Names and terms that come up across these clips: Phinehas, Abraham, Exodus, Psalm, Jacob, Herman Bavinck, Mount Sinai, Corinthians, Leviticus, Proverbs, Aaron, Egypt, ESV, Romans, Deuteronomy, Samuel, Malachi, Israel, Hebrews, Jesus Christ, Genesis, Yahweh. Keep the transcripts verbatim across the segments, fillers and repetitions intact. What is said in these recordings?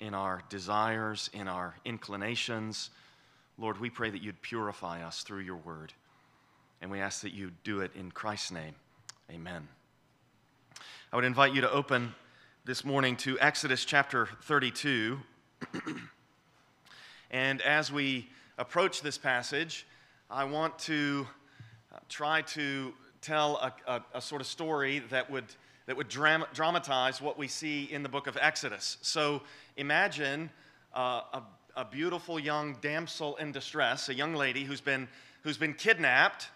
in our desires, in our inclinations. Lord, we pray that you'd purify us through your word. And we ask that you do it in Christ's name. Amen. I would invite you to open this morning to Exodus chapter thirty-two. And as we approach this passage, I want to try to tell a, a, a sort of story that would that would dram- dramatize what we see in the book of Exodus. So imagine uh, a, a beautiful young damsel in distress, a young lady who's been who's been kidnapped,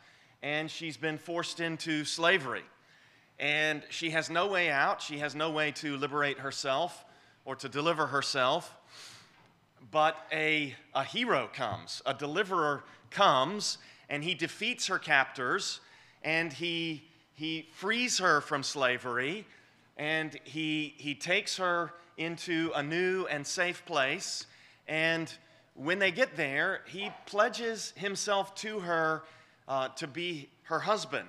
and she's been forced into slavery. And she has no way out. She has no way to liberate herself or to deliver herself. But a, a hero comes, a deliverer comes, and he defeats her captors, and he he frees her from slavery, and he he takes her into a new and safe place. And when they get there, he pledges himself to her uh, to be her husband.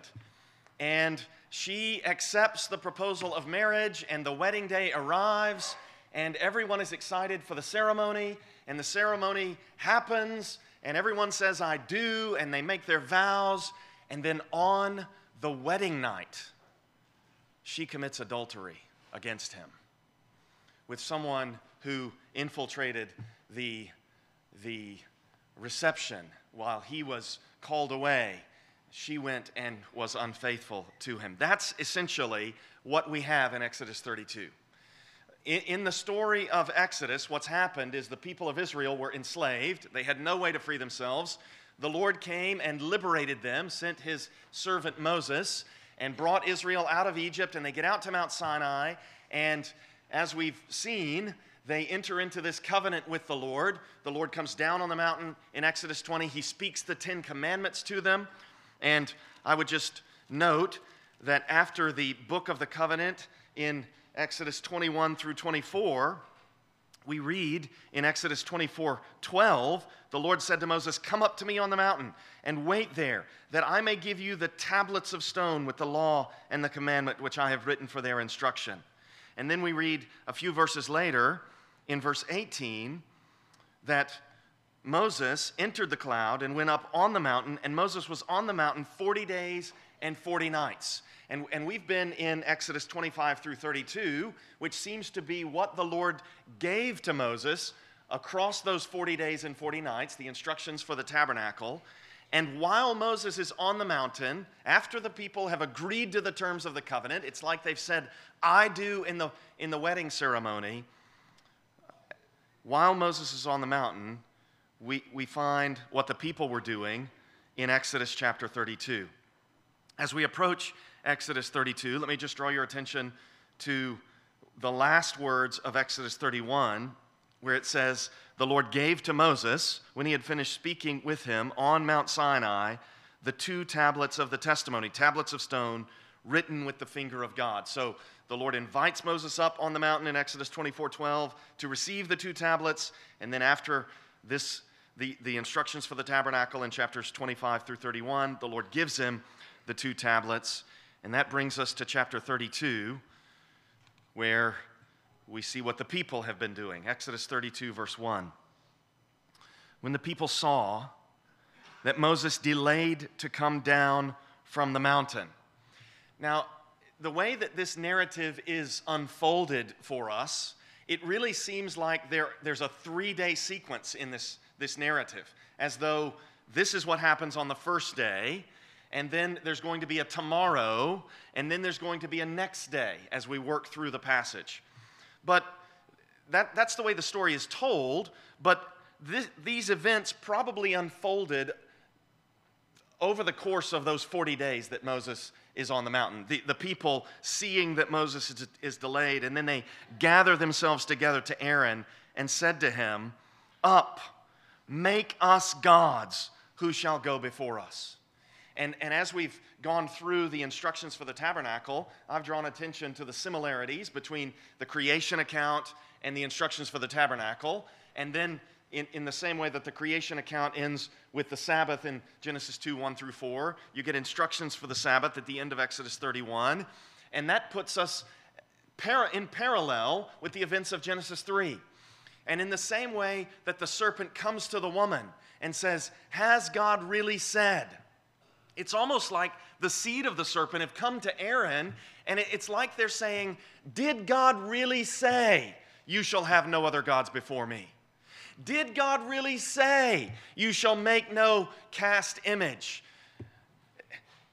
And she accepts the proposal of marriage, and the wedding day arrives, and everyone is excited for the ceremony, and the ceremony happens, and everyone says, "I do," and they make their vows, and then on the wedding night, she commits adultery against him with someone who infiltrated the, the reception while he was called away. She went and was unfaithful to him. That's essentially what we have in Exodus thirty-two. In the story of Exodus, what's happened is the people of Israel were enslaved. They had no way to free themselves. The Lord came and liberated them, sent his servant Moses, and brought Israel out of Egypt, and they get out to Mount Sinai. And as we've seen, they enter into this covenant with the Lord. The Lord comes down on the mountain in Exodus twenty. He speaks the Ten Commandments to them. And I would just note that after the book of the covenant in Exodus twenty-one through twenty-four, we read in Exodus twenty-four twelve, the Lord said to Moses, "Come up to me on the mountain and wait there, that I may give you the tablets of stone with the law and the commandment which I have written for their instruction." And then we read a few verses later in verse eighteen that Moses entered the cloud and went up on the mountain, and Moses was on the mountain forty days and forty nights. And, and we've been in Exodus twenty-five through thirty-two, which seems to be what the Lord gave to Moses across those forty days and forty nights, the instructions for the tabernacle. And while Moses is on the mountain, after the people have agreed to the terms of the covenant, it's like they've said, "I do" in the, in the wedding ceremony. While Moses is on the mountain, We, we find what the people were doing in Exodus chapter thirty-two. As we approach Exodus thirty-two, let me just draw your attention to the last words of Exodus thirty-one, where it says, "The Lord gave to Moses, when he had finished speaking with him on Mount Sinai, the two tablets of the testimony, tablets of stone written with the finger of God." So the Lord invites Moses up on the mountain in Exodus twenty-four twelve to receive the two tablets, and then after this The, the instructions for the tabernacle in chapters twenty-five through thirty-one, the Lord gives him the two tablets. And that brings us to chapter thirty-two, where we see what the people have been doing. Exodus thirty-two, verse one. "When the people saw that Moses delayed to come down from the mountain." Now, the way that this narrative is unfolded for us, it really seems like there, there's a three-day sequence in this this narrative, as though this is what happens on the first day, and then there's going to be a tomorrow, and then there's going to be a next day as we work through the passage. But that, that's the way the story is told, but this, these events probably unfolded over the course of those forty days that Moses is on the mountain. The, the people seeing that Moses is, is delayed, and then they gather themselves together to Aaron and said to him, "Up, make us gods who shall go before us." And, and as we've gone through the instructions for the tabernacle, I've drawn attention to the similarities between the creation account and the instructions for the tabernacle. And then in, in the same way that the creation account ends with the Sabbath in Genesis two, one through four, you get instructions for the Sabbath at the end of Exodus thirty-one. And that puts us para- in parallel with the events of Genesis three. And in the same way that the serpent comes to the woman and says, has God really said? It's almost like the seed of the serpent have come to Aaron, and it's like they're saying, did God really say, you shall have no other gods before me? Did God really say, you shall make no cast image?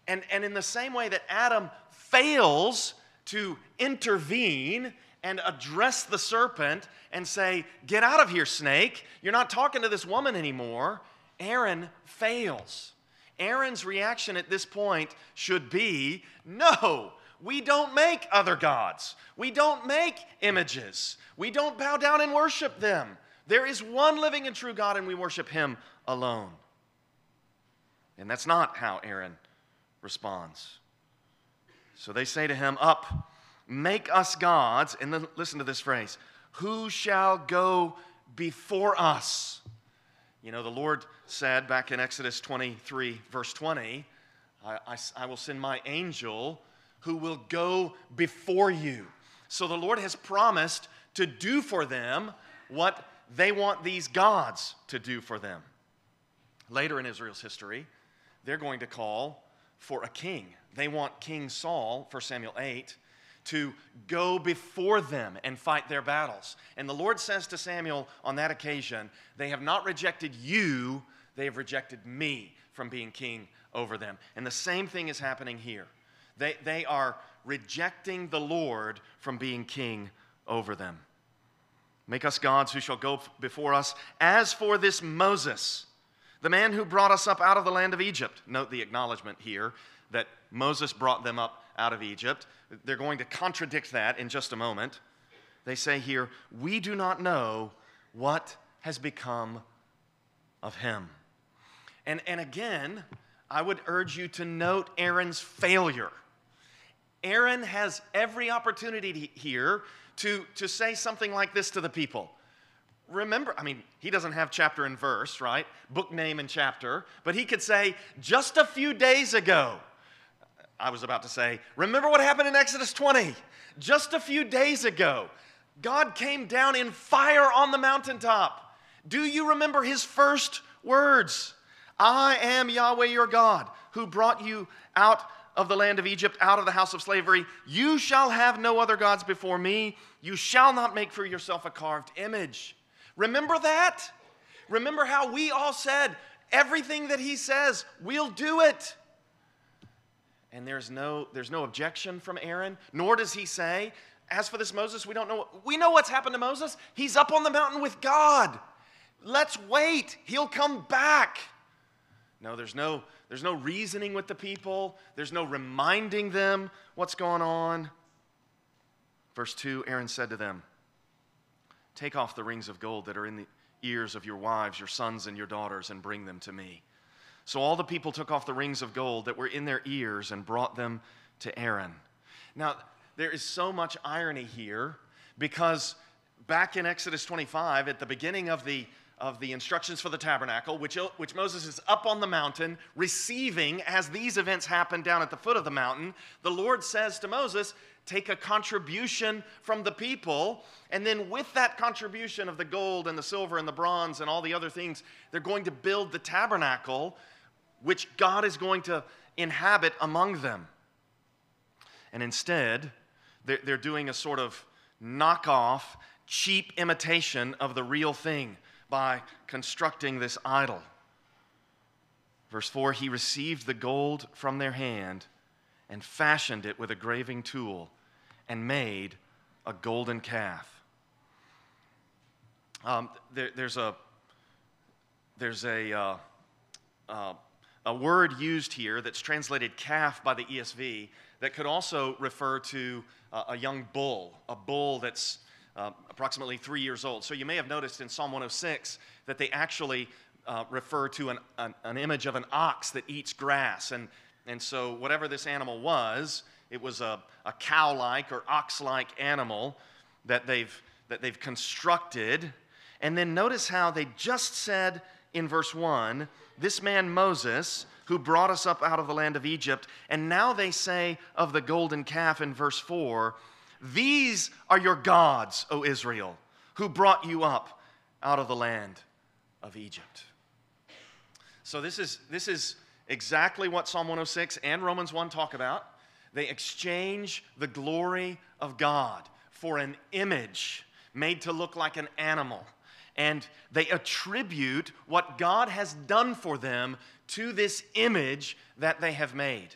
And, and in the same way that Adam fails to intervene and address the serpent and say, get out of here, snake. You're not talking to this woman anymore. Aaron fails. Aaron's reaction at this point should be, no, we don't make other gods. We don't make images. We don't bow down and worship them. There is one living and true God, and we worship him alone. And that's not how Aaron responds. So they say to him, up, make us gods. And then listen to this phrase, who shall go before us? You know, the Lord said back in Exodus twenty-three, verse twenty, I, I, I will send my angel who will go before you. So the Lord has promised to do for them what they want these gods to do for them. Later in Israel's history, they're going to call for a king. They want King Saul, First Samuel eight, to go before them and fight their battles. And the Lord says to Samuel on that occasion, they have not rejected you, they have rejected me from being king over them. And the same thing is happening here. They, they are rejecting the Lord from being king over them. Make us gods who shall go before us. As for this Moses, the man who brought us up out of the land of Egypt. Note the acknowledgement here that Moses brought them up out of Egypt. They're going to contradict that in just a moment. They say here, we do not know what has become of him. And, and again, I would urge you to note Aaron's failure. Aaron has every opportunity here to, to say something like this to the people. Remember, I mean, he doesn't have chapter and verse, right? Book name and chapter. But he could say, just a few days ago, I was about to say, remember what happened in Exodus twenty? Just a few days ago, God came down in fire on the mountaintop. Do you remember his first words? I am Yahweh your God, who brought you out of the land of Egypt, out of the house of slavery. You shall have no other gods before me. You shall not make for yourself a carved image. Remember that? Remember how we all said, everything that he says, we'll do it. And there's no, there's no objection from Aaron, nor does he say, as for this Moses, we don't know. We know what's happened to Moses. He's up on the mountain with God. Let's wait. He'll come back. No, there's no, there's no reasoning with the people. There's no reminding them what's going on. Verse two, Aaron said to them, take off the rings of gold that are in the ears of your wives, your sons, and your daughters, and bring them to me. So all the people took off the rings of gold that were in their ears and brought them to Aaron. Now, there is so much irony here because back in Exodus twenty-five, at the beginning of the, of the instructions for the tabernacle, which, which Moses is up on the mountain receiving as these events happen down at the foot of the mountain, the Lord says to Moses, take a contribution from the people, and then with that contribution of the gold and the silver and the bronze and all the other things, they're going to build the tabernacle, which God is going to inhabit among them. And instead, they're doing a sort of knockoff, cheap imitation of the real thing by constructing this idol. Verse four, he received the gold from their hand and fashioned it with a graving tool and made a golden calf. Um, there, there's a, there's a, uh, uh, a word used here that's translated calf by the E S V that could also refer to uh, a young bull, a bull that's uh, approximately three years old. So you may have noticed in Psalm one oh six that they actually uh, refer to an, an, an image of an ox that eats grass. And, and so whatever this animal was, it was a, a cow-like or ox-like animal that they've, that they've constructed. And then notice how they just said in verse one, this man Moses, who brought us up out of the land of Egypt, and now they say of the golden calf in verse four, these are your gods, O Israel, who brought you up out of the land of Egypt. So this is, this is exactly what Psalm one oh six and Romans one talk about. They exchange the glory of God for an image made to look like an animal. And they attribute what God has done for them to this image that they have made.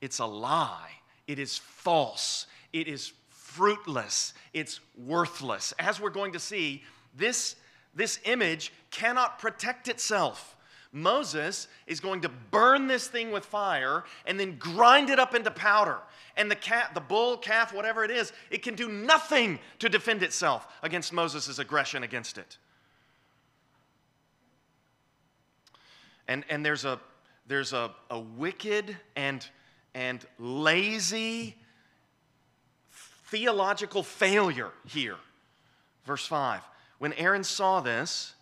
It's a lie. It is false. It is fruitless. It's worthless. As we're going to see, this, this image cannot protect itself. Moses is going to burn this thing with fire and then grind it up into powder. And the cat, the bull, calf, whatever it is, it can do nothing to defend itself against Moses' aggression against it. And, and there's, a, there's a, a wicked and, and lazy theological failure here. Verse five, when Aaron saw this,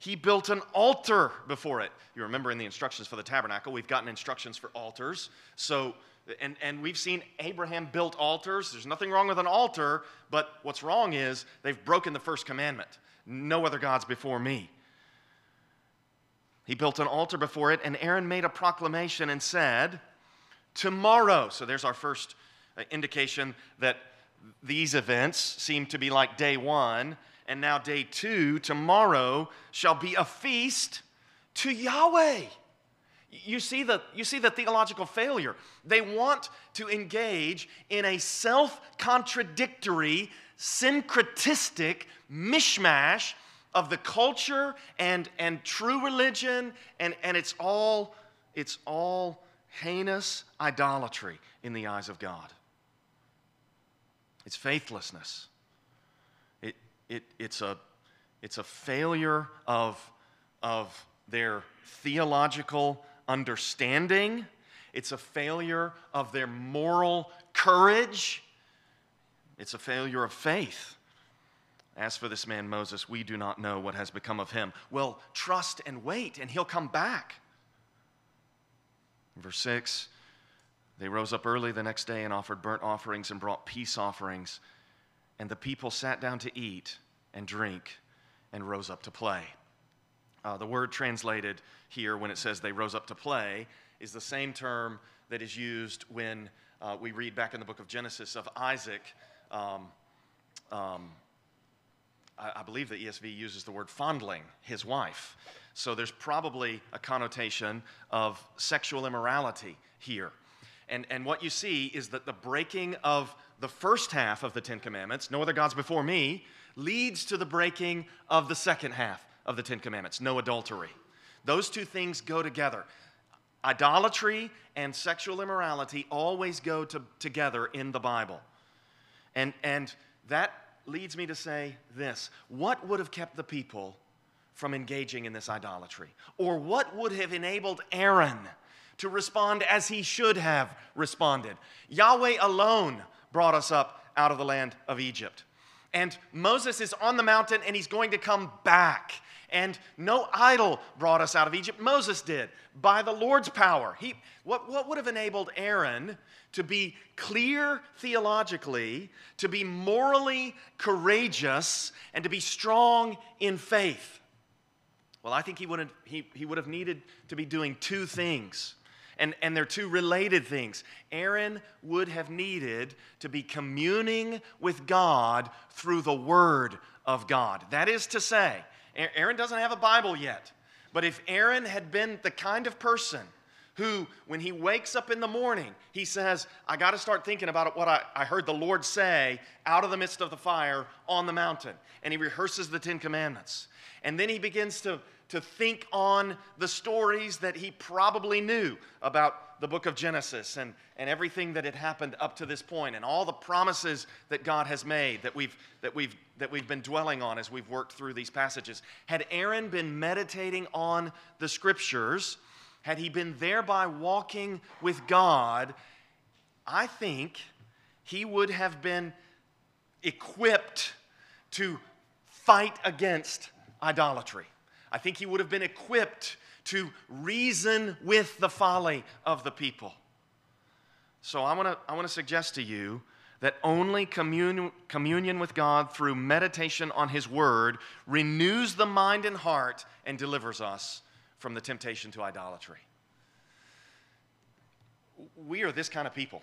he built an altar before it. You remember in the instructions for the tabernacle, we've gotten instructions for altars. So, and, and we've seen Abraham built altars. There's nothing wrong with an altar, but what's wrong is they've broken the first commandment. No other gods before me. He built an altar before it, and Aaron made a proclamation and said, tomorrow. So there's our first indication that these events seem to be like day one. And now day two, tomorrow, shall be a feast to Yahweh. You see the, you see the theological failure. They want to engage in a self-contradictory, syncretistic mishmash of the culture and, and true religion, and, and it's all, it's all heinous idolatry in the eyes of God. It's faithlessness. It, it's, a, it's a failure of, of their theological understanding. It's a failure of their moral courage. It's a failure of faith. As for this man Moses, we do not know what has become of him. Well, trust and wait, and he'll come back. Verse six, they rose up early the next day and offered burnt offerings and brought peace offerings. And the people sat down to eat and drink and rose up to play. Uh, the word translated here when it says they rose up to play is the same term that is used when uh, we read back in the book of Genesis of Isaac. Um, um, I, I believe the E S V uses the word fondling his wife. So there's probably a connotation of sexual immorality here. And, and what you see is that the breaking of the first half of the Ten Commandments, no other gods before me, leads to the breaking of the second half of the Ten Commandments, no adultery. Those two things go together. Idolatry and sexual immorality always go to, together in the Bible. And, and that leads me to say this. What would have kept the people from engaging in this idolatry? Or what would have enabled Aaron to respond as he should have responded? Yahweh alone brought us up out of the land of Egypt. And Moses is on the mountain and he's going to come back. And no idol brought us out of Egypt. Moses did, by the Lord's power. He, what, what would have enabled Aaron to be clear theologically, to be morally courageous, and to be strong in faith? Well, I think he would have, he, he would have needed to be doing two things. And, and they're two related things. Aaron would have needed to be communing with God through the Word of God. That is to say, Aaron doesn't have a Bible yet. But if Aaron had been the kind of person who, when he wakes up in the morning, he says, I got to start thinking about what I, I heard the Lord say out of the midst of the fire on the mountain. And he rehearses the Ten Commandments. And then he begins to... to think on the stories that he probably knew about the book of Genesis and, and everything that had happened up to this point and all the promises that God has made that we've, that, we've, that we've been dwelling on as we've worked through these passages. Had Aaron been meditating on the Scriptures, had he been thereby walking with God, I think he would have been equipped to fight against idolatry. I think he would have been equipped to reason with the folly of the people. So I want to I want to suggest to you that only commun- communion with God through meditation on His Word renews the mind and heart and delivers us from the temptation to idolatry. We are this kind of people.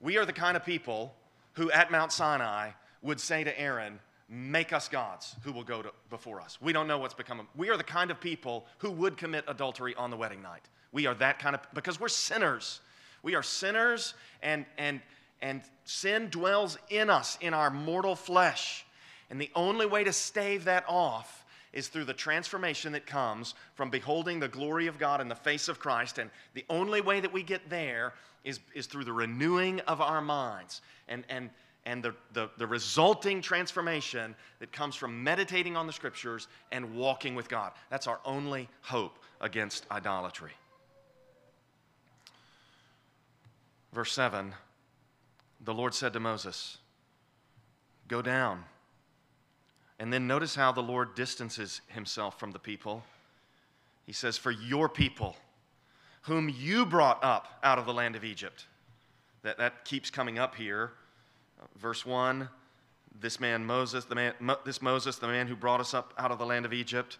We are the kind of people who at Mount Sinai would say to Aaron, "Make us gods who will go to before us." We don't know what's become of. We are the kind of people who would commit adultery on the wedding night. We are that kind of, because we're sinners. We are sinners, and and and sin dwells in us, in our mortal flesh. And the only way to stave that off is through the transformation that comes from beholding the glory of God in the face of Christ. And the only way that we get there is, is through the renewing of our minds. And and And the, the, the resulting transformation that comes from meditating on the Scriptures and walking with God. That's our only hope against idolatry. Verse seven, the Lord said to Moses, "Go down." And then notice how the Lord distances Himself from the people. He says, "For your people, whom you brought up out of the land of Egypt." That, that keeps coming up here. Verse one, this man Moses, the man, this Moses, the man who brought us up out of the land of Egypt.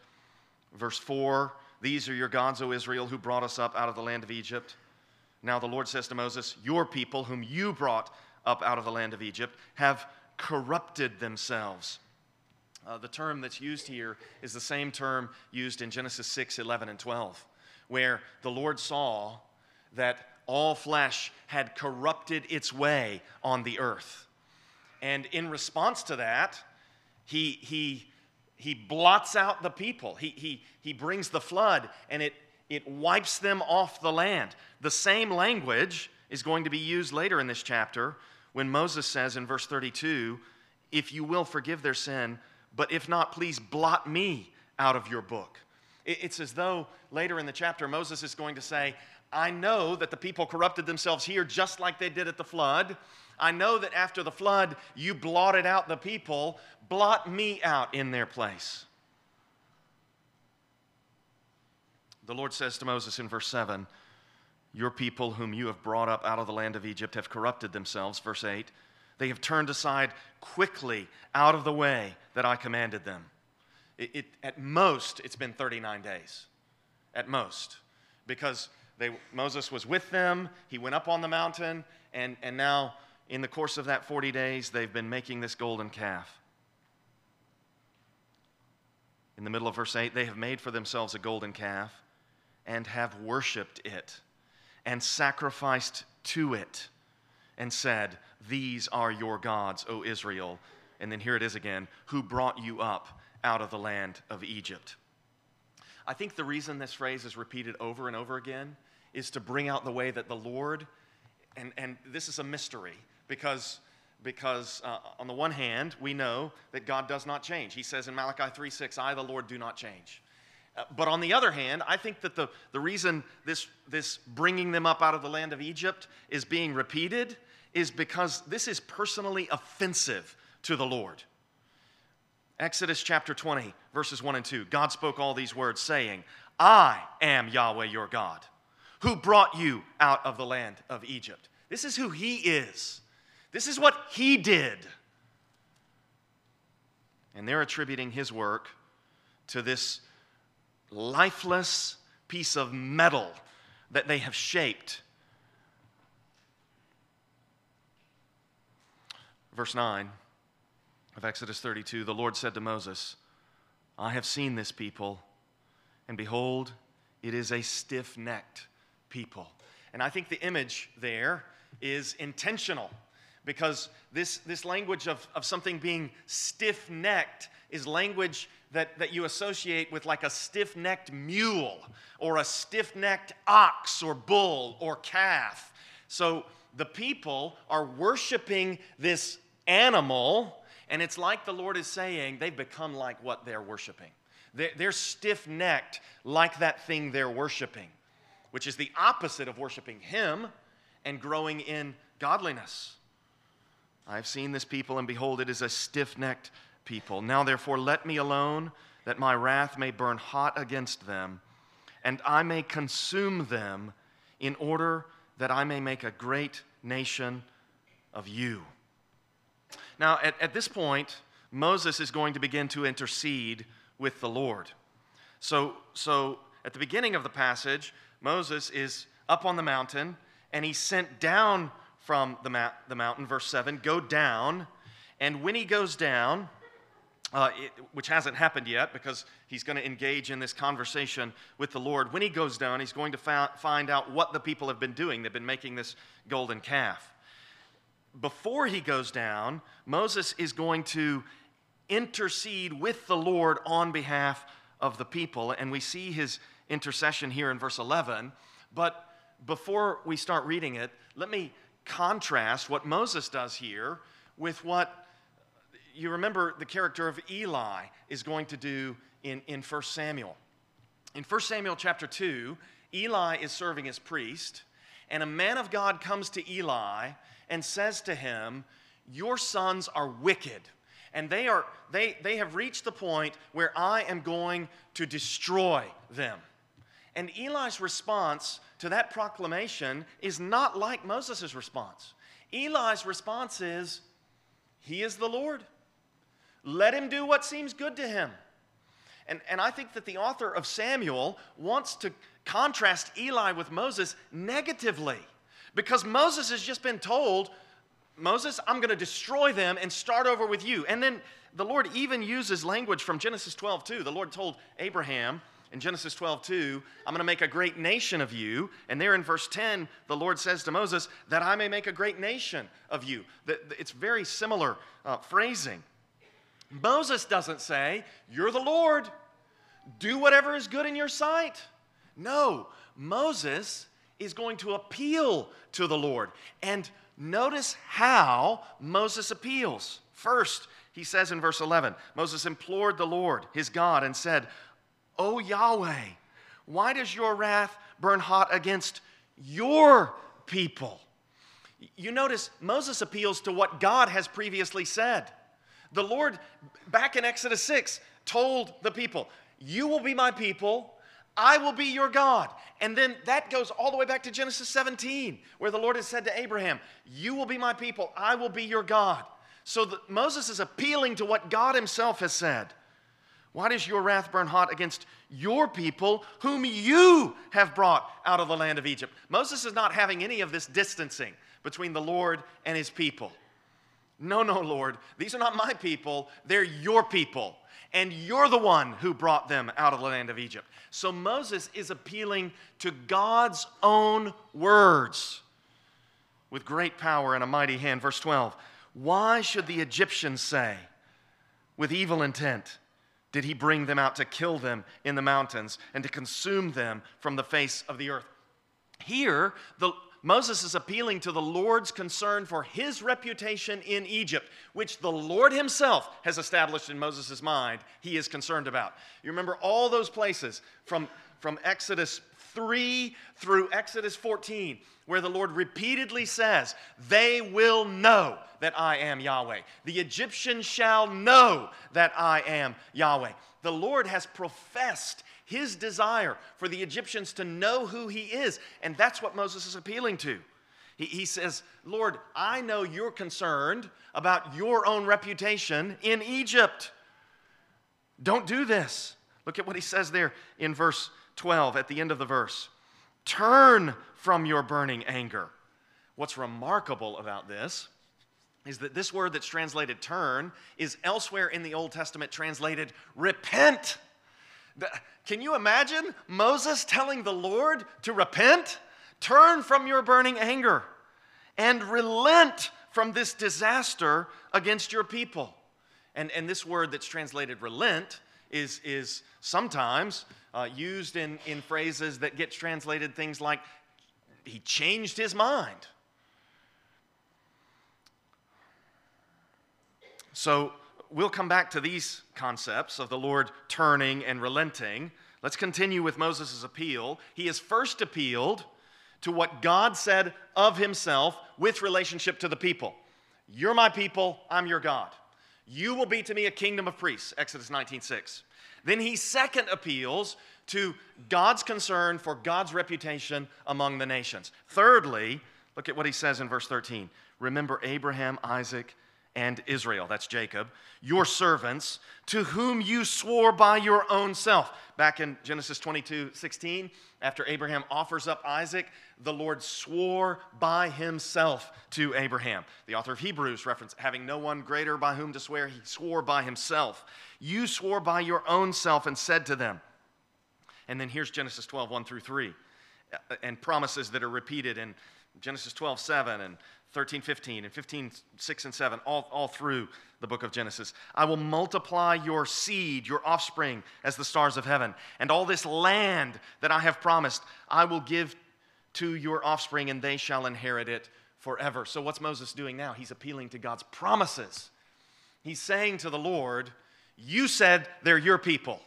Verse four, "These are your gods, O Israel, who brought us up out of the land of Egypt." Now the Lord says to Moses, "Your people, whom you brought up out of the land of Egypt, have corrupted themselves." Uh, the term that's used here is the same term used in Genesis six, eleven, and twelve, where the Lord saw that all flesh had corrupted its way on the earth. And in response to that, he, he, he blots out the people. He, he, he brings the flood, and it, it wipes them off the land. The same language is going to be used later in this chapter when Moses says in verse thirty-two, "If you will, forgive their sin, but if not, please blot me out of your book." It, it's as though later in the chapter Moses is going to say, "I know that the people corrupted themselves here just like they did at the flood. I know that after the flood, you blotted out the people. Blot me out in their place." The Lord says to Moses in verse seven, "Your people whom you have brought up out of the land of Egypt have corrupted themselves." Verse eight, "They have turned aside quickly out of the way that I commanded them." It, it, at most, it's been thirty-nine days. At most. Because They, Moses was with them, he went up on the mountain, and, and now in the course of that forty days, they've been making this golden calf. In the middle of verse eight, "They have made for themselves a golden calf and have worshipped it and sacrificed to it and said, 'These are your gods, O Israel.'" And then here it is again, "who brought you up out of the land of Egypt." I think the reason this phrase is repeated over and over again is to bring out the way that the Lord, and, and this is a mystery, because, because uh, on the one hand, we know that God does not change. He says in Malachi three six, "I, the Lord, do not change." Uh, but on the other hand, I think that the, the reason this, this bringing them up out of the land of Egypt is being repeated is because this is personally offensive to the Lord. Exodus chapter twenty, verses one and two. "God spoke all these words, saying, 'I am Yahweh your God, who brought you out of the land of Egypt.'" This is who He is. This is what He did. And they're attributing His work to this lifeless piece of metal that they have shaped. Verse nine of Exodus thirty-two, the Lord said to Moses, "I have seen this people, and behold, it is a stiff-necked people." And I think the image there is intentional, because this, this language of, of something being stiff-necked is language that, that you associate with like a stiff-necked mule or a stiff-necked ox or bull or calf. So the people are worshiping this animal, and it's like the Lord is saying, they've become like what they're worshiping. They're, they're stiff-necked like that thing they're worshiping, which is the opposite of worshiping Him and growing in godliness. "I've seen this people, and behold, it is a stiff-necked people. Now therefore let me alone, that my wrath may burn hot against them, and I may consume them, in order that I may make a great nation of you." Now, at, at this point, Moses is going to begin to intercede with the Lord. So, so at the beginning of the passage, Moses is up on the mountain, and he's sent down from the, ma- the mountain, verse seven, go down. And when he goes down, uh, it, which hasn't happened yet because he's going to engage in this conversation with the Lord, when he goes down, he's going to fa- find out what the people have been doing. They've been making this golden calf. Before he goes down, Moses is going to intercede with the Lord on behalf of the people, and we see his intercession here in verse eleven. But before we start reading it, let me contrast what Moses does here with what, you remember the character of Eli is going to do in, in First Samuel. In First Samuel chapter two, Eli is serving as priest, and a man of God comes to Eli and says to him, your sons are wicked, and they are they they have reached the point where I am going to destroy them. And Eli's response to that proclamation is not like Moses' response. Eli's response is, he is the Lord. Let him do what seems good to him. And, and I think that the author of Samuel wants to contrast Eli with Moses negatively, because Moses has just been told, Moses, I'm going to destroy them and start over with you. And then the Lord even uses language from Genesis twelve two. The Lord told Abraham in Genesis twelve two, I'm going to make a great nation of you. And there in verse ten, the Lord says to Moses, that I may make a great nation of you. It's very similar uh, phrasing. Moses doesn't say, you're the Lord. Do whatever is good in your sight. No, Moses is going to appeal to the Lord. And notice how Moses appeals. First, he says in verse eleven, Moses implored the Lord, his God, and said, O Yahweh, why does your wrath burn hot against your people? You notice Moses appeals to what God has previously said. The Lord, back in Exodus six, told the people, you will be my people, I will be your God. And then that goes all the way back to Genesis seventeen, where the Lord has said to Abraham, you will be my people, I will be your God. So the, Moses is appealing to what God himself has said. Why does your wrath burn hot against your people whom you have brought out of the land of Egypt? Moses is not having any of this distancing between the Lord and his people. No, no, Lord, these are not my people, they're your people. And you're the one who brought them out of the land of Egypt. So Moses is appealing to God's own words with great power and a mighty hand. Verse twelve, why should the Egyptians say, with evil intent, did he bring them out to kill them in the mountains and to consume them from the face of the earth? Here, the Moses is appealing to the Lord's concern for his reputation in Egypt, which the Lord himself has established in Moses' mind he is concerned about. You remember all those places from, from Exodus three through Exodus fourteen, where the Lord repeatedly says, they will know that I am Yahweh. The Egyptians shall know that I am Yahweh. The Lord has professed his desire for the Egyptians to know who he is, and that's what Moses is appealing to. He, he says, Lord, I know you're concerned about your own reputation in Egypt. Don't do this. Look at what he says there in verse twelve, at the end of the verse. Turn from your burning anger. What's remarkable about this is that this word that's translated turn is elsewhere in the Old Testament translated repent. Can you imagine Moses telling the Lord to repent? Turn from your burning anger and relent from this disaster against your people. And, and this word that's translated relent is, is sometimes uh, used in, in phrases that get translated things like, he changed his mind. So, we'll come back to these concepts of the Lord turning and relenting. Let's continue with Moses' appeal. He has first appealed to what God said of himself with relationship to the people. You're my people, I'm your God. You will be to me a kingdom of priests, Exodus nineteen six. Then he second appeals to God's concern for God's reputation among the nations. Thirdly, look at what he says in verse thirteen. Remember Abraham, Isaac, and Israel, that's Jacob, your servants, to whom you swore by your own self. Back in Genesis twenty-two sixteen, after Abraham offers up Isaac, the Lord swore by himself to Abraham. The author of Hebrews referenced having no one greater by whom to swear, he swore by himself. You swore by your own self and said to them. And then here's Genesis twelve one through three, and promises that are repeated in Genesis twelve seven and thirteen fifteen and fifteen six and seven, all, all through the book of Genesis. I will multiply your seed, your offspring, as the stars of heaven. And all this land that I have promised, I will give to your offspring, and they shall inherit it forever. So what's Moses doing now? He's appealing to God's promises. He's saying to the Lord, you said they're your people.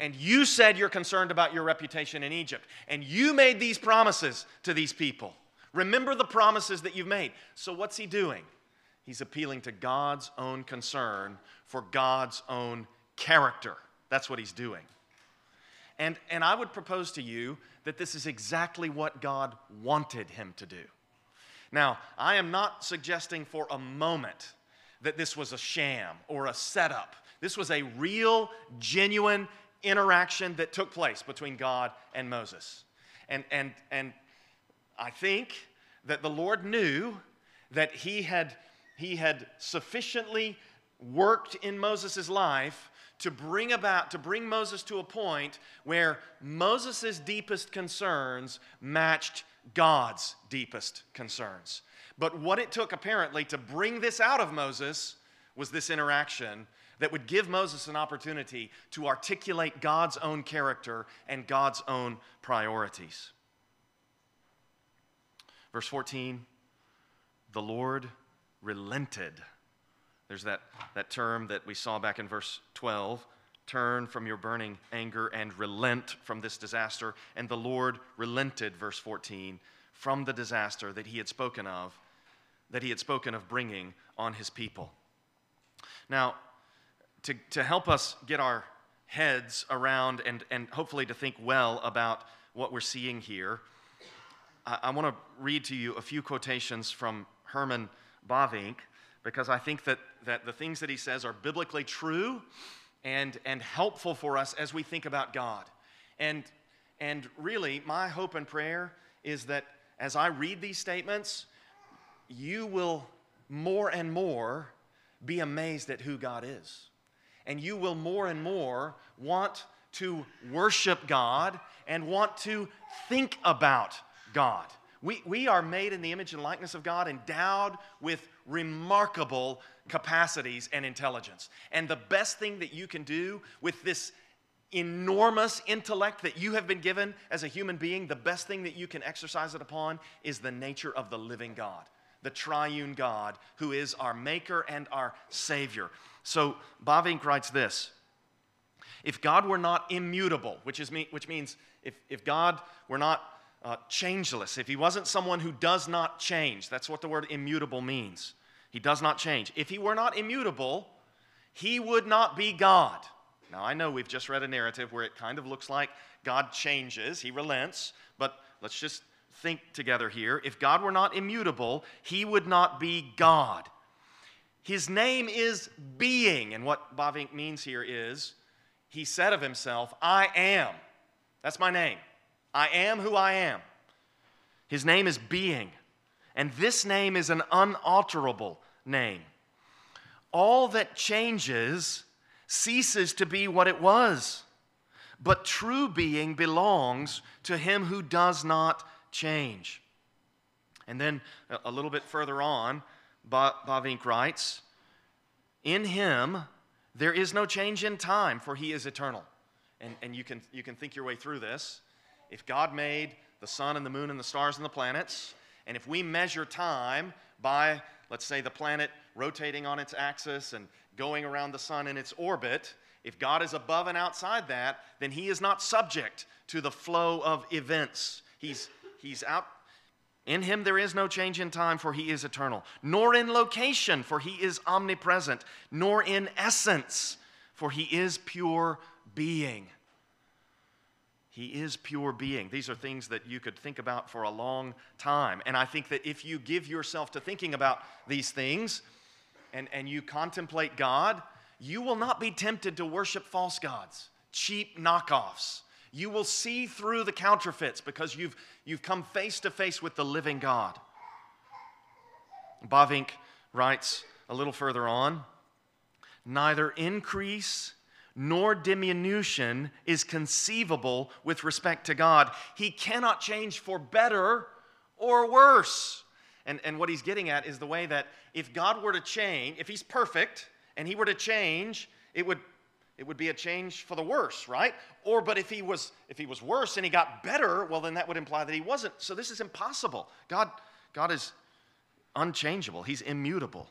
And you said you're concerned about your reputation in Egypt. And you made these promises to these people. Remember the promises that you've made. So what's he doing? He's appealing to God's own concern for God's own character. That's what he's doing. And, and I would propose to you that this is exactly what God wanted him to do. Now, I am not suggesting for a moment that this was a sham or a setup. This was a real, genuine interaction that took place between God and Moses. And, and, and I think that the Lord knew that he had, he had sufficiently worked in Moses' life to bring about, to bring Moses to a point where Moses' deepest concerns matched God's deepest concerns. But what it took apparently to bring this out of Moses was this interaction that would give Moses an opportunity to articulate God's own character and God's own priorities. Verse fourteen, the Lord relented. There's that, that term that we saw back in verse twelve. Turn from your burning anger and relent from this disaster. And the Lord relented, verse fourteen, from the disaster that he had spoken of, that he had spoken of bringing on his people. Now, to, to help us get our heads around and, and hopefully to think well about what we're seeing here, I want to read to you a few quotations from Herman Bavinck, because I think that, that the things that he says are biblically true and, and helpful for us as we think about God. And, and really, my hope and prayer is that as I read these statements, you will more and more be amazed at who God is. And you will more and more want to worship God and want to think about God. God. We, we are made in the image and likeness of God, endowed with remarkable capacities and intelligence. And the best thing that you can do with this enormous intellect that you have been given as a human being, the best thing that you can exercise it upon is the nature of the living God, the triune God, who is our maker and our savior. So Bavinck writes this: if God were not immutable, which, is me, which means if, if God were not Uh, changeless, if he wasn't someone who does not change, that's what the word immutable means. He does not change. If he were not immutable, he would not be God. Now, I know we've just read a narrative where it kind of looks like God changes, he relents, but let's just think together here. If God were not immutable, he would not be God. His name is being, and what Bavinck means here is, he said of himself, I am. That's my name. I am who I am. His name is being, and this name is an unalterable name. All that changes ceases to be what it was, but true being belongs to him who does not change. And then a little bit further on, Bavinck writes, in him there is no change in time, for he is eternal. And, and you can, you can think your way through this. If God made the sun and the moon and the stars and the planets, and if we measure time by, let's say, the planet rotating on its axis and going around the sun in its orbit, if God is above and outside that, then he is not subject to the flow of events. He's, he's out. In him there is no change in time, for he is eternal, nor in location, for he is omnipresent, nor in essence, for he is pure being. He is pure being. These are things that you could think about for a long time. And I think that if you give yourself to thinking about these things, and, and you contemplate God, you will not be tempted to worship false gods, cheap knockoffs. You will see through the counterfeits because you've, you've come face to face with the living God. Bavinck writes a little further on, neither increase nor diminution is conceivable with respect to God. He cannot change for better or worse. And, and what he's getting at is the way that if God were to change, if he's perfect and he were to change, it would, it would be a change for the worse, right? Or, but if he was, if he was worse and he got better, well, then that would imply that he wasn't. So this is impossible. God, God is unchangeable. He's immutable.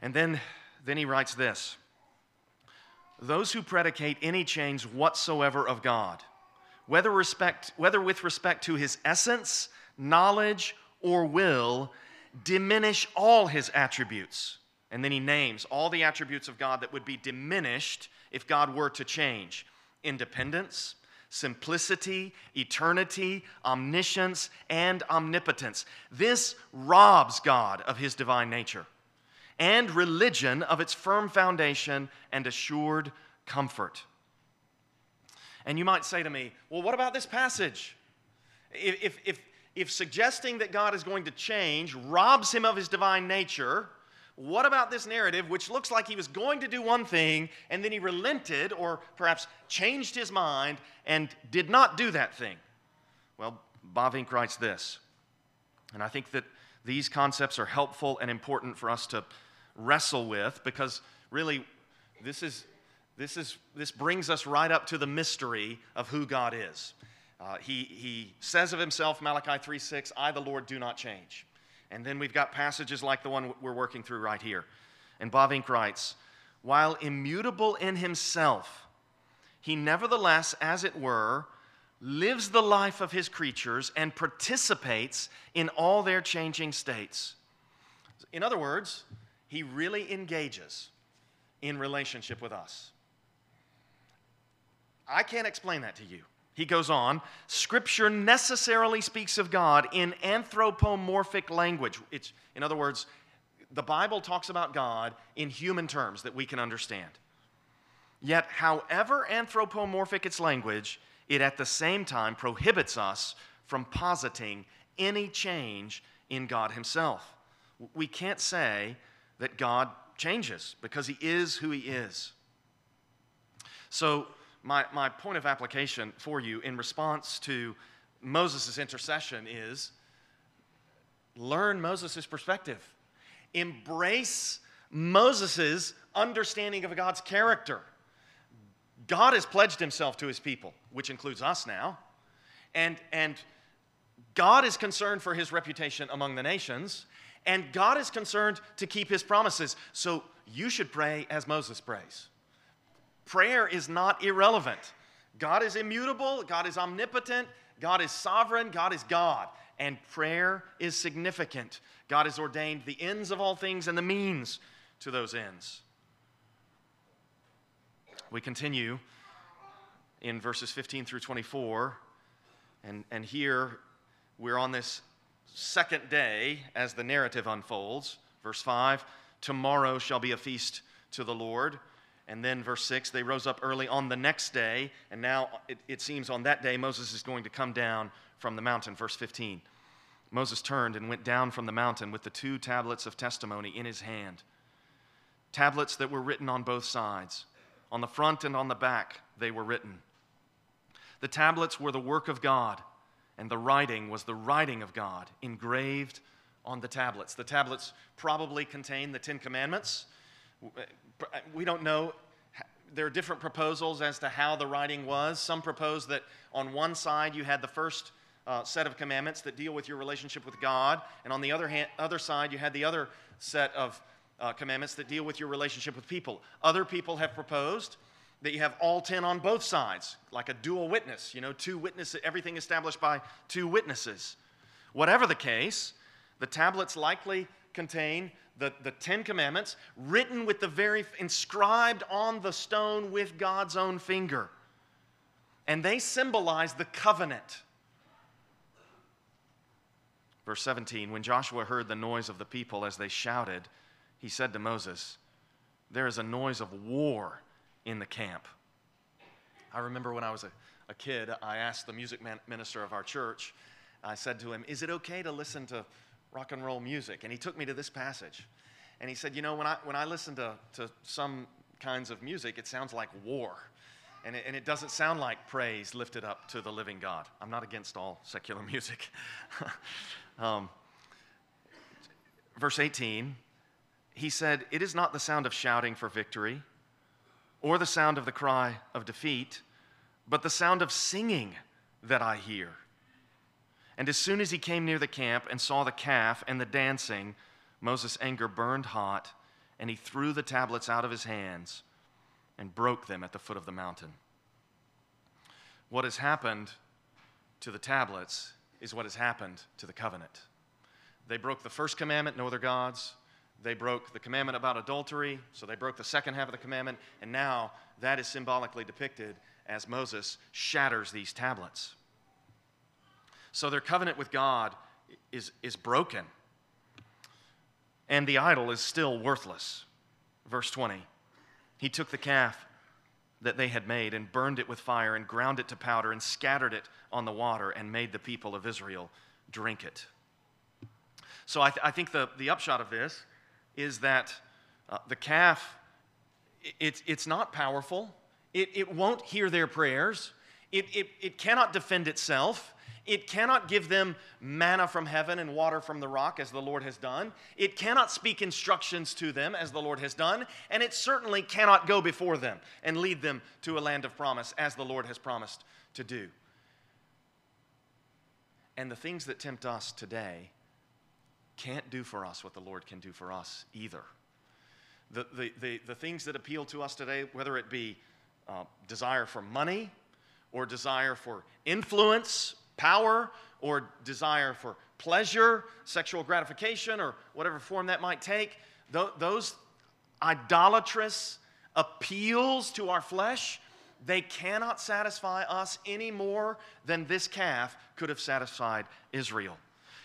And then, then he writes this. Those who predicate any change whatsoever of God, whether, respect, whether with respect to his essence, knowledge, or will, diminish all his attributes. And then he names all the attributes of God that would be diminished if God were to change. Independence, simplicity, eternity, omniscience, and omnipotence. This robs God of his divine nature, and religion of its firm foundation and assured comfort. And you might say to me, well, what about this passage? If, if, if, if suggesting that God is going to change robs him of his divine nature, what about this narrative, which looks like he was going to do one thing, and then he relented, or perhaps changed his mind, and did not do that thing? Well, Bavinck writes this, and I think that these concepts are helpful and important for us to wrestle with, because really this is this is this brings us right up to the mystery of who God is. Uh, he he says of himself, Malachi three six, I the Lord do not change. And then we've got passages like the one we're working through right here. And Bavinck writes, while immutable in himself, he nevertheless, as it were, lives the life of his creatures and participates in all their changing states. In other words, he really engages in relationship with us. I can't explain that to you. He goes on, Scripture necessarily speaks of God in anthropomorphic language. It's, in other words, the Bible talks about God in human terms that we can understand. Yet, however anthropomorphic its language, it at the same time prohibits us from positing any change in God himself. We can't say that God changes because he is who he is. So my, my point of application for you in response to Moses' intercession is learn Moses' perspective. Embrace Moses' understanding of God's character. God has pledged himself to his people, which includes us now, and, and God is concerned for his reputation among the nations, and God is concerned to keep his promises. So you should pray as Moses prays. Prayer is not irrelevant. God is immutable, God is omnipotent, God is sovereign, God is God, and prayer is significant. God has ordained the ends of all things and the means to those ends. We continue in verses fifteen through twenty-four, and, and here we're on this second day as the narrative unfolds. Verse five, tomorrow shall be a feast to the Lord. And then verse six, they rose up early on the next day, and now it, it seems on that day Moses is going to come down from the mountain. Verse fifteen, Moses turned and went down from the mountain with the two tablets of testimony in his hand, tablets that were written on both sides. On the front and on the back, they were written. The tablets were the work of God, and the writing was the writing of God engraved on the tablets. The tablets probably contain the Ten Commandments. We don't know. There are different proposals as to how the writing was. Some propose that on one side you had the first uh, set of commandments that deal with your relationship with God, and on the other hand, other side you had the other set of Uh, commandments that deal with your relationship with people. Other people have proposed that you have all ten on both sides, like a dual witness, you know, two witnesses, everything established by two witnesses. Whatever the case, the tablets likely contain the, the Ten Commandments written with the very, inscribed on the stone with God's own finger. And they symbolize the covenant. Verse seventeen, when Joshua heard the noise of the people as they shouted, he said to Moses, there is a noise of war in the camp. I remember when I was a, a kid, I asked the music man, minister of our church, I said to him, is it okay to listen to rock and roll music? And he took me to this passage. And he said, you know, when I, when I listen to, to some kinds of music, it sounds like war. And it, and it doesn't sound like praise lifted up to the living God. I'm not against all secular music. um, verse eighteen, he said, it is not the sound of shouting for victory or the sound of the cry of defeat, but the sound of singing that I hear. And as soon as he came near the camp and saw the calf and the dancing, Moses' anger burned hot, and he threw the tablets out of his hands and broke them at the foot of the mountain. What has happened to the tablets is what has happened to the covenant. They broke the first commandment, no other gods. They broke the commandment about adultery, so they broke the second half of the commandment, and now that is symbolically depicted as Moses shatters these tablets. So their covenant with God is, is broken, and the idol is still worthless. Verse twenty, he took the calf that they had made and burned it with fire and ground it to powder and scattered it on the water and made the people of Israel drink it. So I, th I think the, the upshot of this is that uh, the calf, it, it's not powerful. It, it won't hear their prayers. It, it, it cannot defend itself. It cannot give them manna from heaven and water from the rock, as the Lord has done. It cannot speak instructions to them, as the Lord has done. And it certainly cannot go before them and lead them to a land of promise, as the Lord has promised to do. And the things that tempt us today can't do for us what the Lord can do for us either. The, the, the, the things that appeal to us today, whether it be uh, desire for money or desire for influence, power, or desire for pleasure, sexual gratification, or whatever form that might take, th those idolatrous appeals to our flesh, they cannot satisfy us any more than this calf could have satisfied Israel.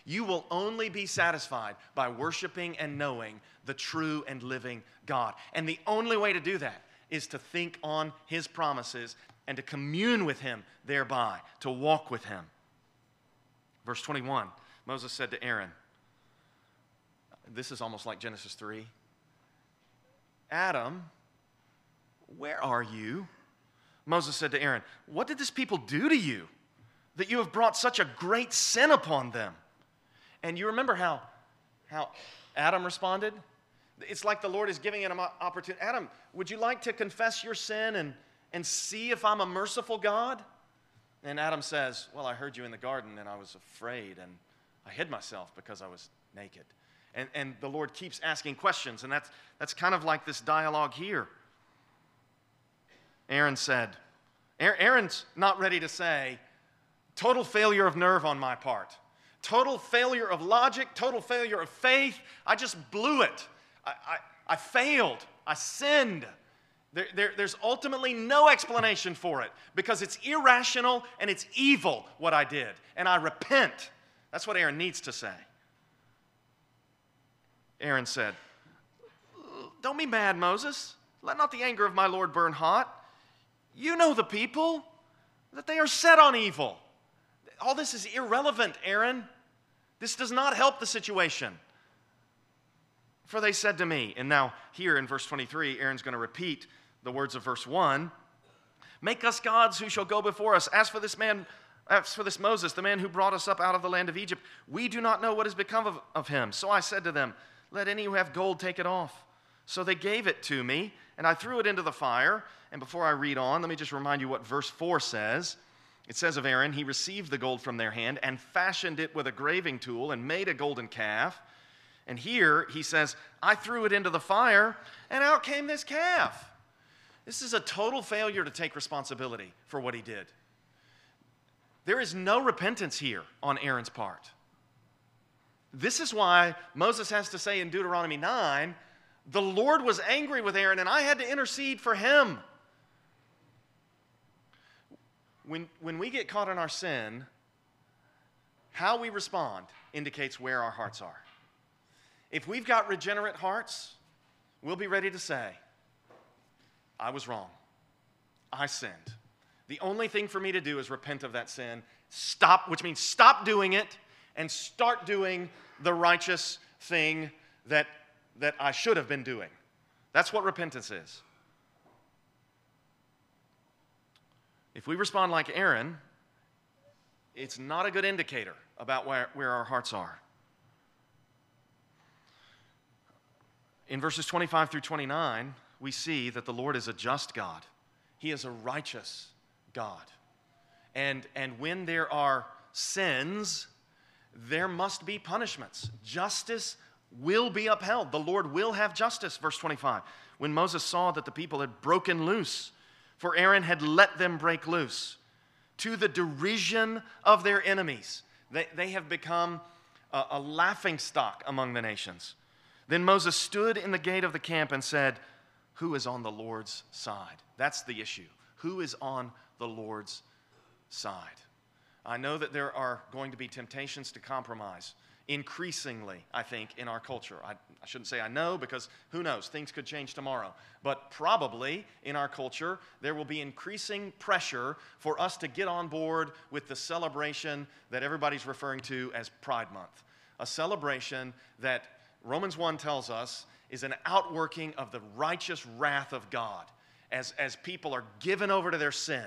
You will only be satisfied by worshiping and knowing the true and living God. And the only way to do that is to think on His promises and to commune with Him thereby, to walk with Him. Verse twenty-one, Moses said to Aaron, this is almost like Genesis three, Adam, where are you? Moses said to Aaron, what did this people do to you that you have brought such a great sin upon them? And you remember how, how Adam responded? It's like the Lord is giving him an opportunity. Adam, would you like to confess your sin and, and see if I'm a merciful God? And Adam says, well, I heard you in the garden, and I was afraid, and I hid myself because I was naked. And, and the Lord keeps asking questions, and that's, that's kind of like this dialogue here. Aaron said, Aaron's not ready to say, total failure of nerve on my part. Total failure of logic, total failure of faith. I just blew it. I, I, I failed. I sinned. There, there, there's ultimately no explanation for it because it's irrational and it's evil what I did, and I repent. That's what Aaron needs to say. Aaron said, don't be mad, Moses. Let not the anger of my Lord burn hot. You know the people, that they are set on evil. All this is irrelevant, Aaron. This does not help the situation. For they said to me, and now here in verse twenty-three, Aaron's going to repeat the words of verse one, make us gods who shall go before us. As for this man, as for this Moses, the man who brought us up out of the land of Egypt, we do not know what has become of, of him. So I said to them, let any who have gold take it off. So they gave it to me, and I threw it into the fire. And before I read on, let me just remind you what verse four says. It says of Aaron, he received the gold from their hand and fashioned it with a graving tool and made a golden calf. And here he says, I threw it into the fire and out came this calf. This is a total failure to take responsibility for what he did. There is no repentance here on Aaron's part. This is why Moses has to say in Deuteronomy nine, the Lord was angry with Aaron and I had to intercede for him. When, when we get caught in our sin, how we respond indicates where our hearts are. If we've got regenerate hearts, we'll be ready to say, I was wrong. I sinned. The only thing for me to do is repent of that sin, stop, which means stop doing it, and start doing the righteous thing that, that I should have been doing. That's what repentance is. If we respond like Aaron, it's not a good indicator about where, where our hearts are. In verses twenty-five through twenty-nine, we see that the Lord is a just God. He is a righteous God. And, and when there are sins, there must be punishments. Justice will be upheld. The Lord will have justice. Verse twenty-five, when Moses saw that the people had broken loose, for Aaron had let them break loose, to the derision of their enemies. They, they have become a, a laughingstock among the nations. Then Moses stood in the gate of the camp and said, who is on the Lord's side? That's the issue. Who is on the Lord's side? I know that there are going to be temptations to compromise increasingly, I think, in our culture. I, I shouldn't say I know, because who knows? Things could change tomorrow. But probably in our culture, there will be increasing pressure for us to get on board with the celebration that everybody's referring to as Pride Month, a celebration that Romans one tells us is an outworking of the righteous wrath of God as, as people are given over to their sin.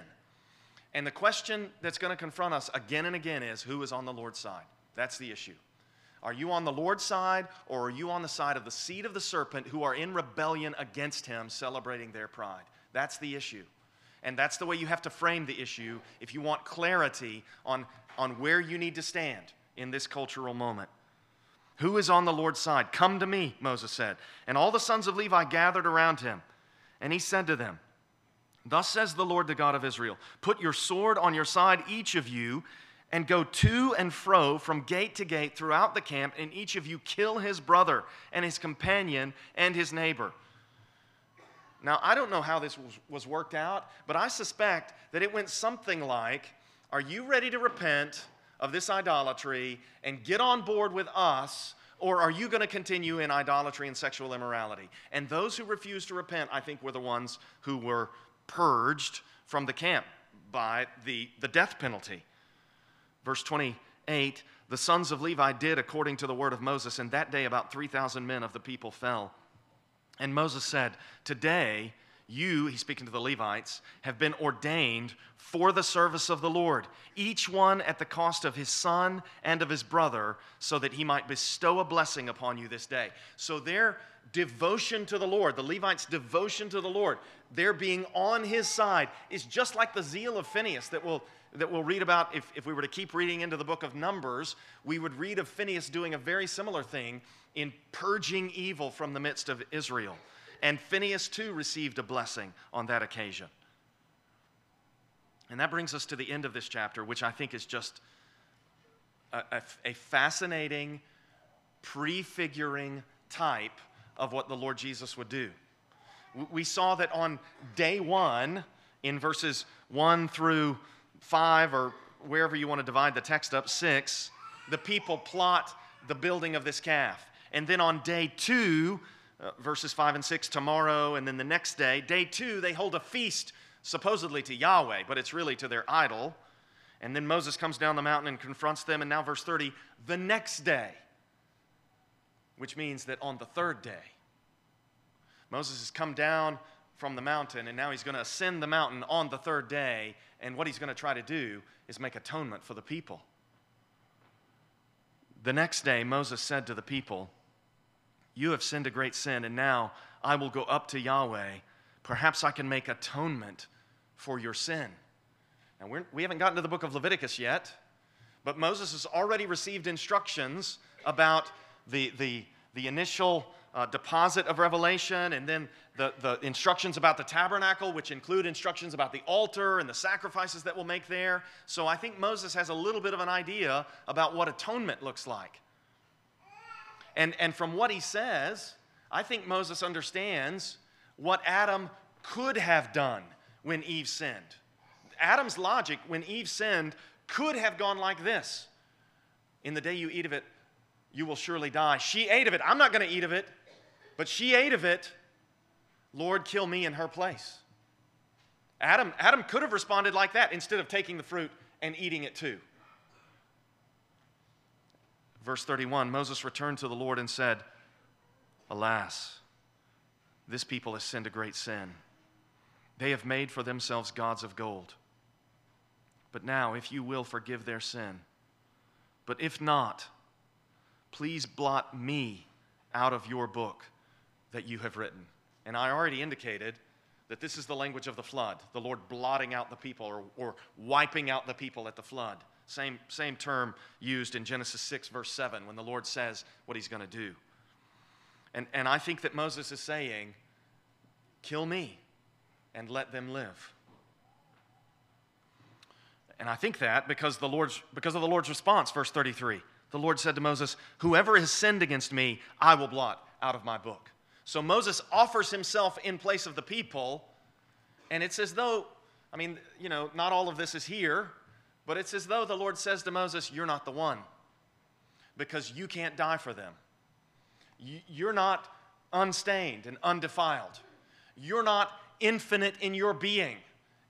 And the question that's going to confront us again and again is, who is on the Lord's side? That's the issue. Are you on the Lord's side, or are you on the side of the seed of the serpent who are in rebellion against him, celebrating their pride? That's the issue. And that's the way you have to frame the issue if you want clarity on, on where you need to stand in this cultural moment. Who is on the Lord's side? Come to me, Moses said. And all the sons of Levi gathered around him. And he said to them, thus says the Lord, the God of Israel, put your sword on your side, each of you, and go to and fro from gate to gate throughout the camp, and each of you kill his brother and his companion and his neighbor. Now, I don't know how this was worked out, but I suspect that it went something like, are you ready to repent of this idolatry and get on board with us, or are you going to continue in idolatry and sexual immorality? And those who refused to repent, I think, were the ones who were purged from the camp by the, the death penalty. Verse twenty-eight, the sons of Levi did according to the word of Moses, and that day about three thousand men of the people fell. And Moses said, today you, he's speaking to the Levites, have been ordained for the service of the Lord, each one at the cost of his son and of his brother, so that he might bestow a blessing upon you this day. So their devotion to the Lord, the Levites' devotion to the Lord, their being on his side, is just like the zeal of Phinehas that we'll, that we'll read about if, if we were to keep reading into the book of Numbers. We would read of Phinehas doing a very similar thing in purging evil from the midst of Israel. And Phinehas, too, received a blessing on that occasion. And that brings us to the end of this chapter, which I think is just a, a, a fascinating, prefiguring type of what the Lord Jesus would do. We saw that on day one, in verses one through five, or wherever you want to divide the text up, six, the people plot the building of this calf. And then on day two, Uh, verses five and six, tomorrow, and then the next day. Day two, they hold a feast, supposedly to Yahweh, but it's really to their idol. And then Moses comes down the mountain and confronts them. And now verse thirty, the next day, which means that on the third day, Moses has come down from the mountain, and now he's going to ascend the mountain on the third day. And what he's going to try to do is make atonement for the people. The next day, Moses said to the people, you have sinned a great sin, and now I will go up to Yahweh. Perhaps I can make atonement for your sin. Now, we're, we haven't gotten to the book of Leviticus yet, but Moses has already received instructions about the, the, the initial uh, deposit of revelation, and then the, the instructions about the tabernacle, which include instructions about the altar and the sacrifices that we'll make there. So I think Moses has a little bit of an idea about what atonement looks like. And, and from what he says, I think Moses understands what Adam could have done when Eve sinned. Adam's logic when Eve sinned could have gone like this. In the day you eat of it, you will surely die. She ate of it. I'm not going to eat of it, but she ate of it. Lord, kill me in her place. Adam, Adam could have responded like that instead of taking the fruit and eating it too. Verse thirty-one, Moses returned to the Lord and said, "Alas, this people has sinned a great sin. They have made for themselves gods of gold. But now, if you will, forgive their sin. But if not, please blot me out of your book that you have written." And I already indicated that this is the language of the flood, the Lord blotting out the people or, or wiping out the people at the flood. Same, same term used in Genesis six, verse seven, when the Lord says what he's going to do. And, and I think that Moses is saying, kill me and let them live. And I think that because, the Lord's, because of the Lord's response, verse thirty-three. The Lord said to Moses, "Whoever has sinned against me, I will blot out of my book." So Moses offers himself in place of the people, and it's as though, I mean, you know, not all of this is here, but it's as though the Lord says to Moses, you're not the one, because you can't die for them. You're not unstained and undefiled. You're not infinite in your being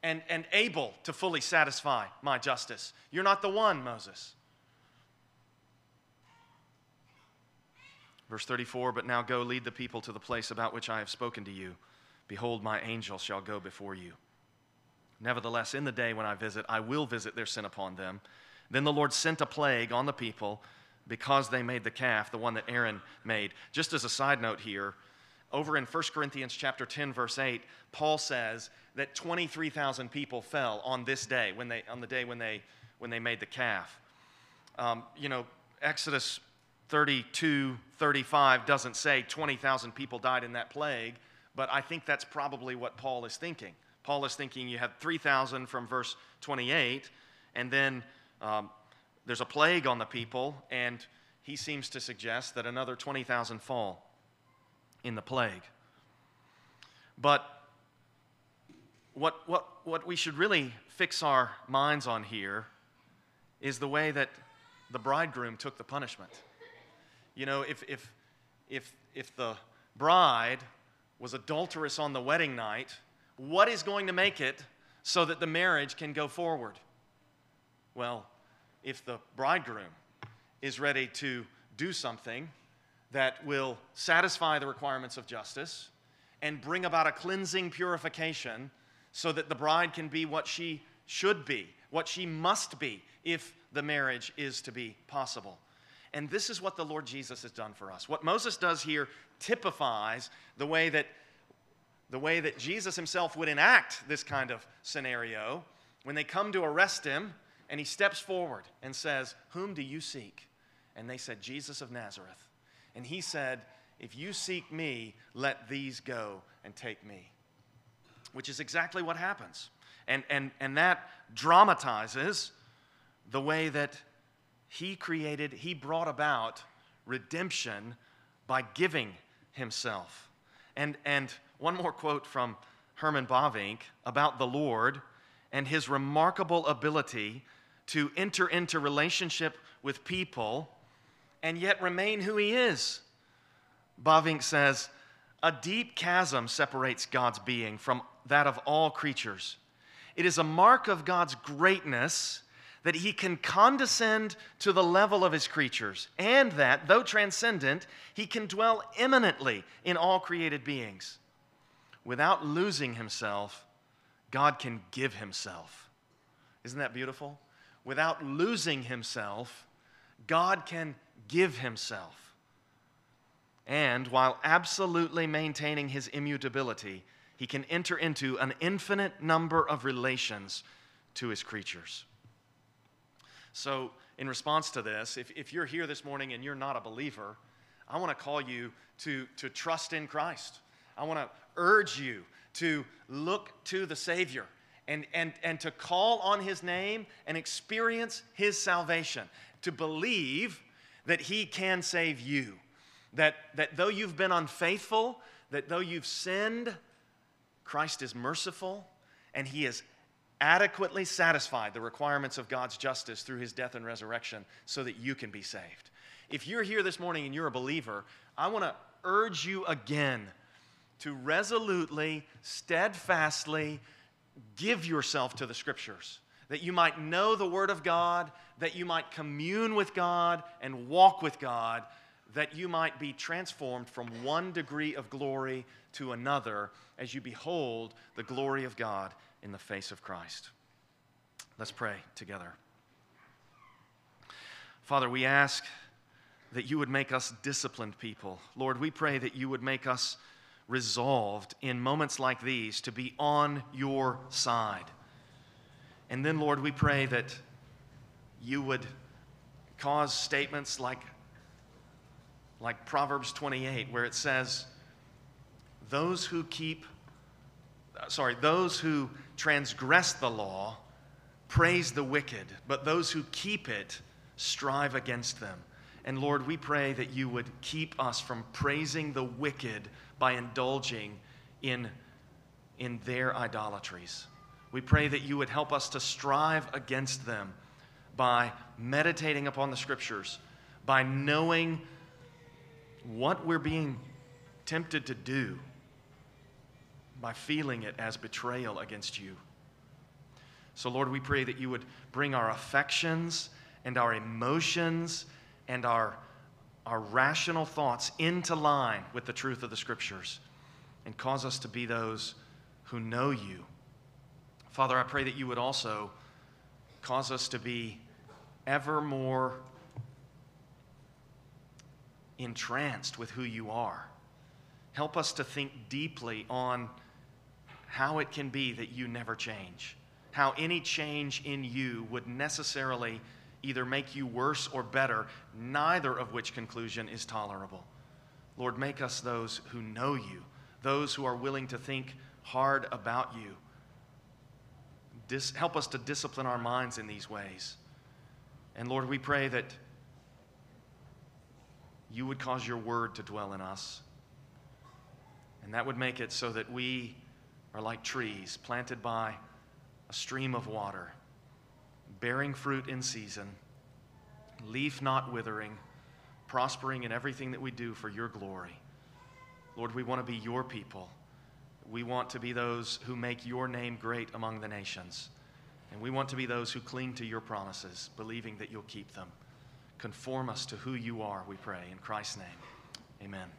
and, and able to fully satisfy my justice. You're not the one, Moses. Verse thirty-four, "But now go lead the people to the place about which I have spoken to you. Behold, my angel shall go before you. Nevertheless, in the day when I visit, I will visit their sin upon them." Then the Lord sent a plague on the people because they made the calf, the one that Aaron made. Just as a side note here, over in First Corinthians chapter ten, verse eight, Paul says that twenty-three thousand people fell on this day, when they, on the day when they, when they made the calf. Um, you know, Exodus thirty-two, thirty-five doesn't say twenty thousand people died in that plague, but I think that's probably what Paul is thinking. Paul is thinking you have three thousand from verse twenty-eight, and then um, there's a plague on the people, and he seems to suggest that another twenty thousand fall in the plague. But what, what, what we should really fix our minds on here is the way that the bridegroom took the punishment. You know, if, if, if, if the bride was adulterous on the wedding night, what is going to make it so that the marriage can go forward? Well, if the bridegroom is ready to do something that will satisfy the requirements of justice and bring about a cleansing purification so that the bride can be what she should be, what she must be if the marriage is to be possible. And this is what the Lord Jesus has done for us. What Moses does here typifies the way that, the way that Jesus himself would enact this kind of scenario when they come to arrest him, and he steps forward and says, "Whom do you seek?" And they said, "Jesus of Nazareth." And he said, "If you seek me, let these go and take me," which is exactly what happens. And, and, and that dramatizes the way that He created, he brought about redemption by giving himself. And, and one more quote from Herman Bavinck about the Lord and his remarkable ability to enter into relationship with people and yet remain who he is. Bavinck says, "A deep chasm separates God's being from that of all creatures. It is a mark of God's greatness that he can condescend to the level of his creatures, and that, though transcendent, he can dwell immanently in all created beings. Without losing himself, God can give himself." Isn't that beautiful? Without losing himself, God can give himself. And while absolutely maintaining his immutability, he can enter into an infinite number of relations to his creatures. So in response to this, if, if you're here this morning and you're not a believer, I want to call you to, to trust in Christ. I want to urge you to look to the Savior and, and, and to call on his name and experience his salvation, to believe that he can save you, that, that though you've been unfaithful, that though you've sinned, Christ is merciful and he is adequately satisfied the requirements of God's justice through his death and resurrection so that you can be saved. If you're here this morning and you're a believer, I want to urge you again to resolutely, steadfastly give yourself to the Scriptures, that you might know the Word of God, that you might commune with God and walk with God, that you might be transformed from one degree of glory to another as you behold the glory of God in the face of Christ. Let's pray together. Father, we ask that you would make us disciplined people. Lord, we pray that you would make us resolved in moments like these to be on your side. And then, Lord, we pray that you would cause statements like, like Proverbs twenty-eight, where it says, those who keep, sorry, those who transgress the law praise the wicked, but those who keep it strive against them. And Lord, we pray that you would keep us from praising the wicked by indulging in, in their idolatries. We pray that you would help us to strive against them by meditating upon the Scriptures, by knowing what we're being tempted to do, by feeling it as betrayal against you. So, Lord, we pray that you would bring our affections and our emotions and our, our rational thoughts into line with the truth of the Scriptures and cause us to be those who know you. Father, I pray that you would also cause us to be ever more entranced with who you are. Help us to think deeply on how it can be that you never change, how any change in you would necessarily either make you worse or better, neither of which conclusion is tolerable. Lord, make us those who know you, those who are willing to think hard about you. Dis- help us to discipline our minds in these ways. And Lord, we pray that you would cause your word to dwell in us. And that would make it so that we are like trees planted by a stream of water, bearing fruit in season, leaf not withering, prospering in everything that we do for your glory. Lord, we want to be your people. We want to be those who make your name great among the nations. And we want to be those who cling to your promises, believing that you'll keep them. Conform us to who you are, we pray. In Christ's name, amen.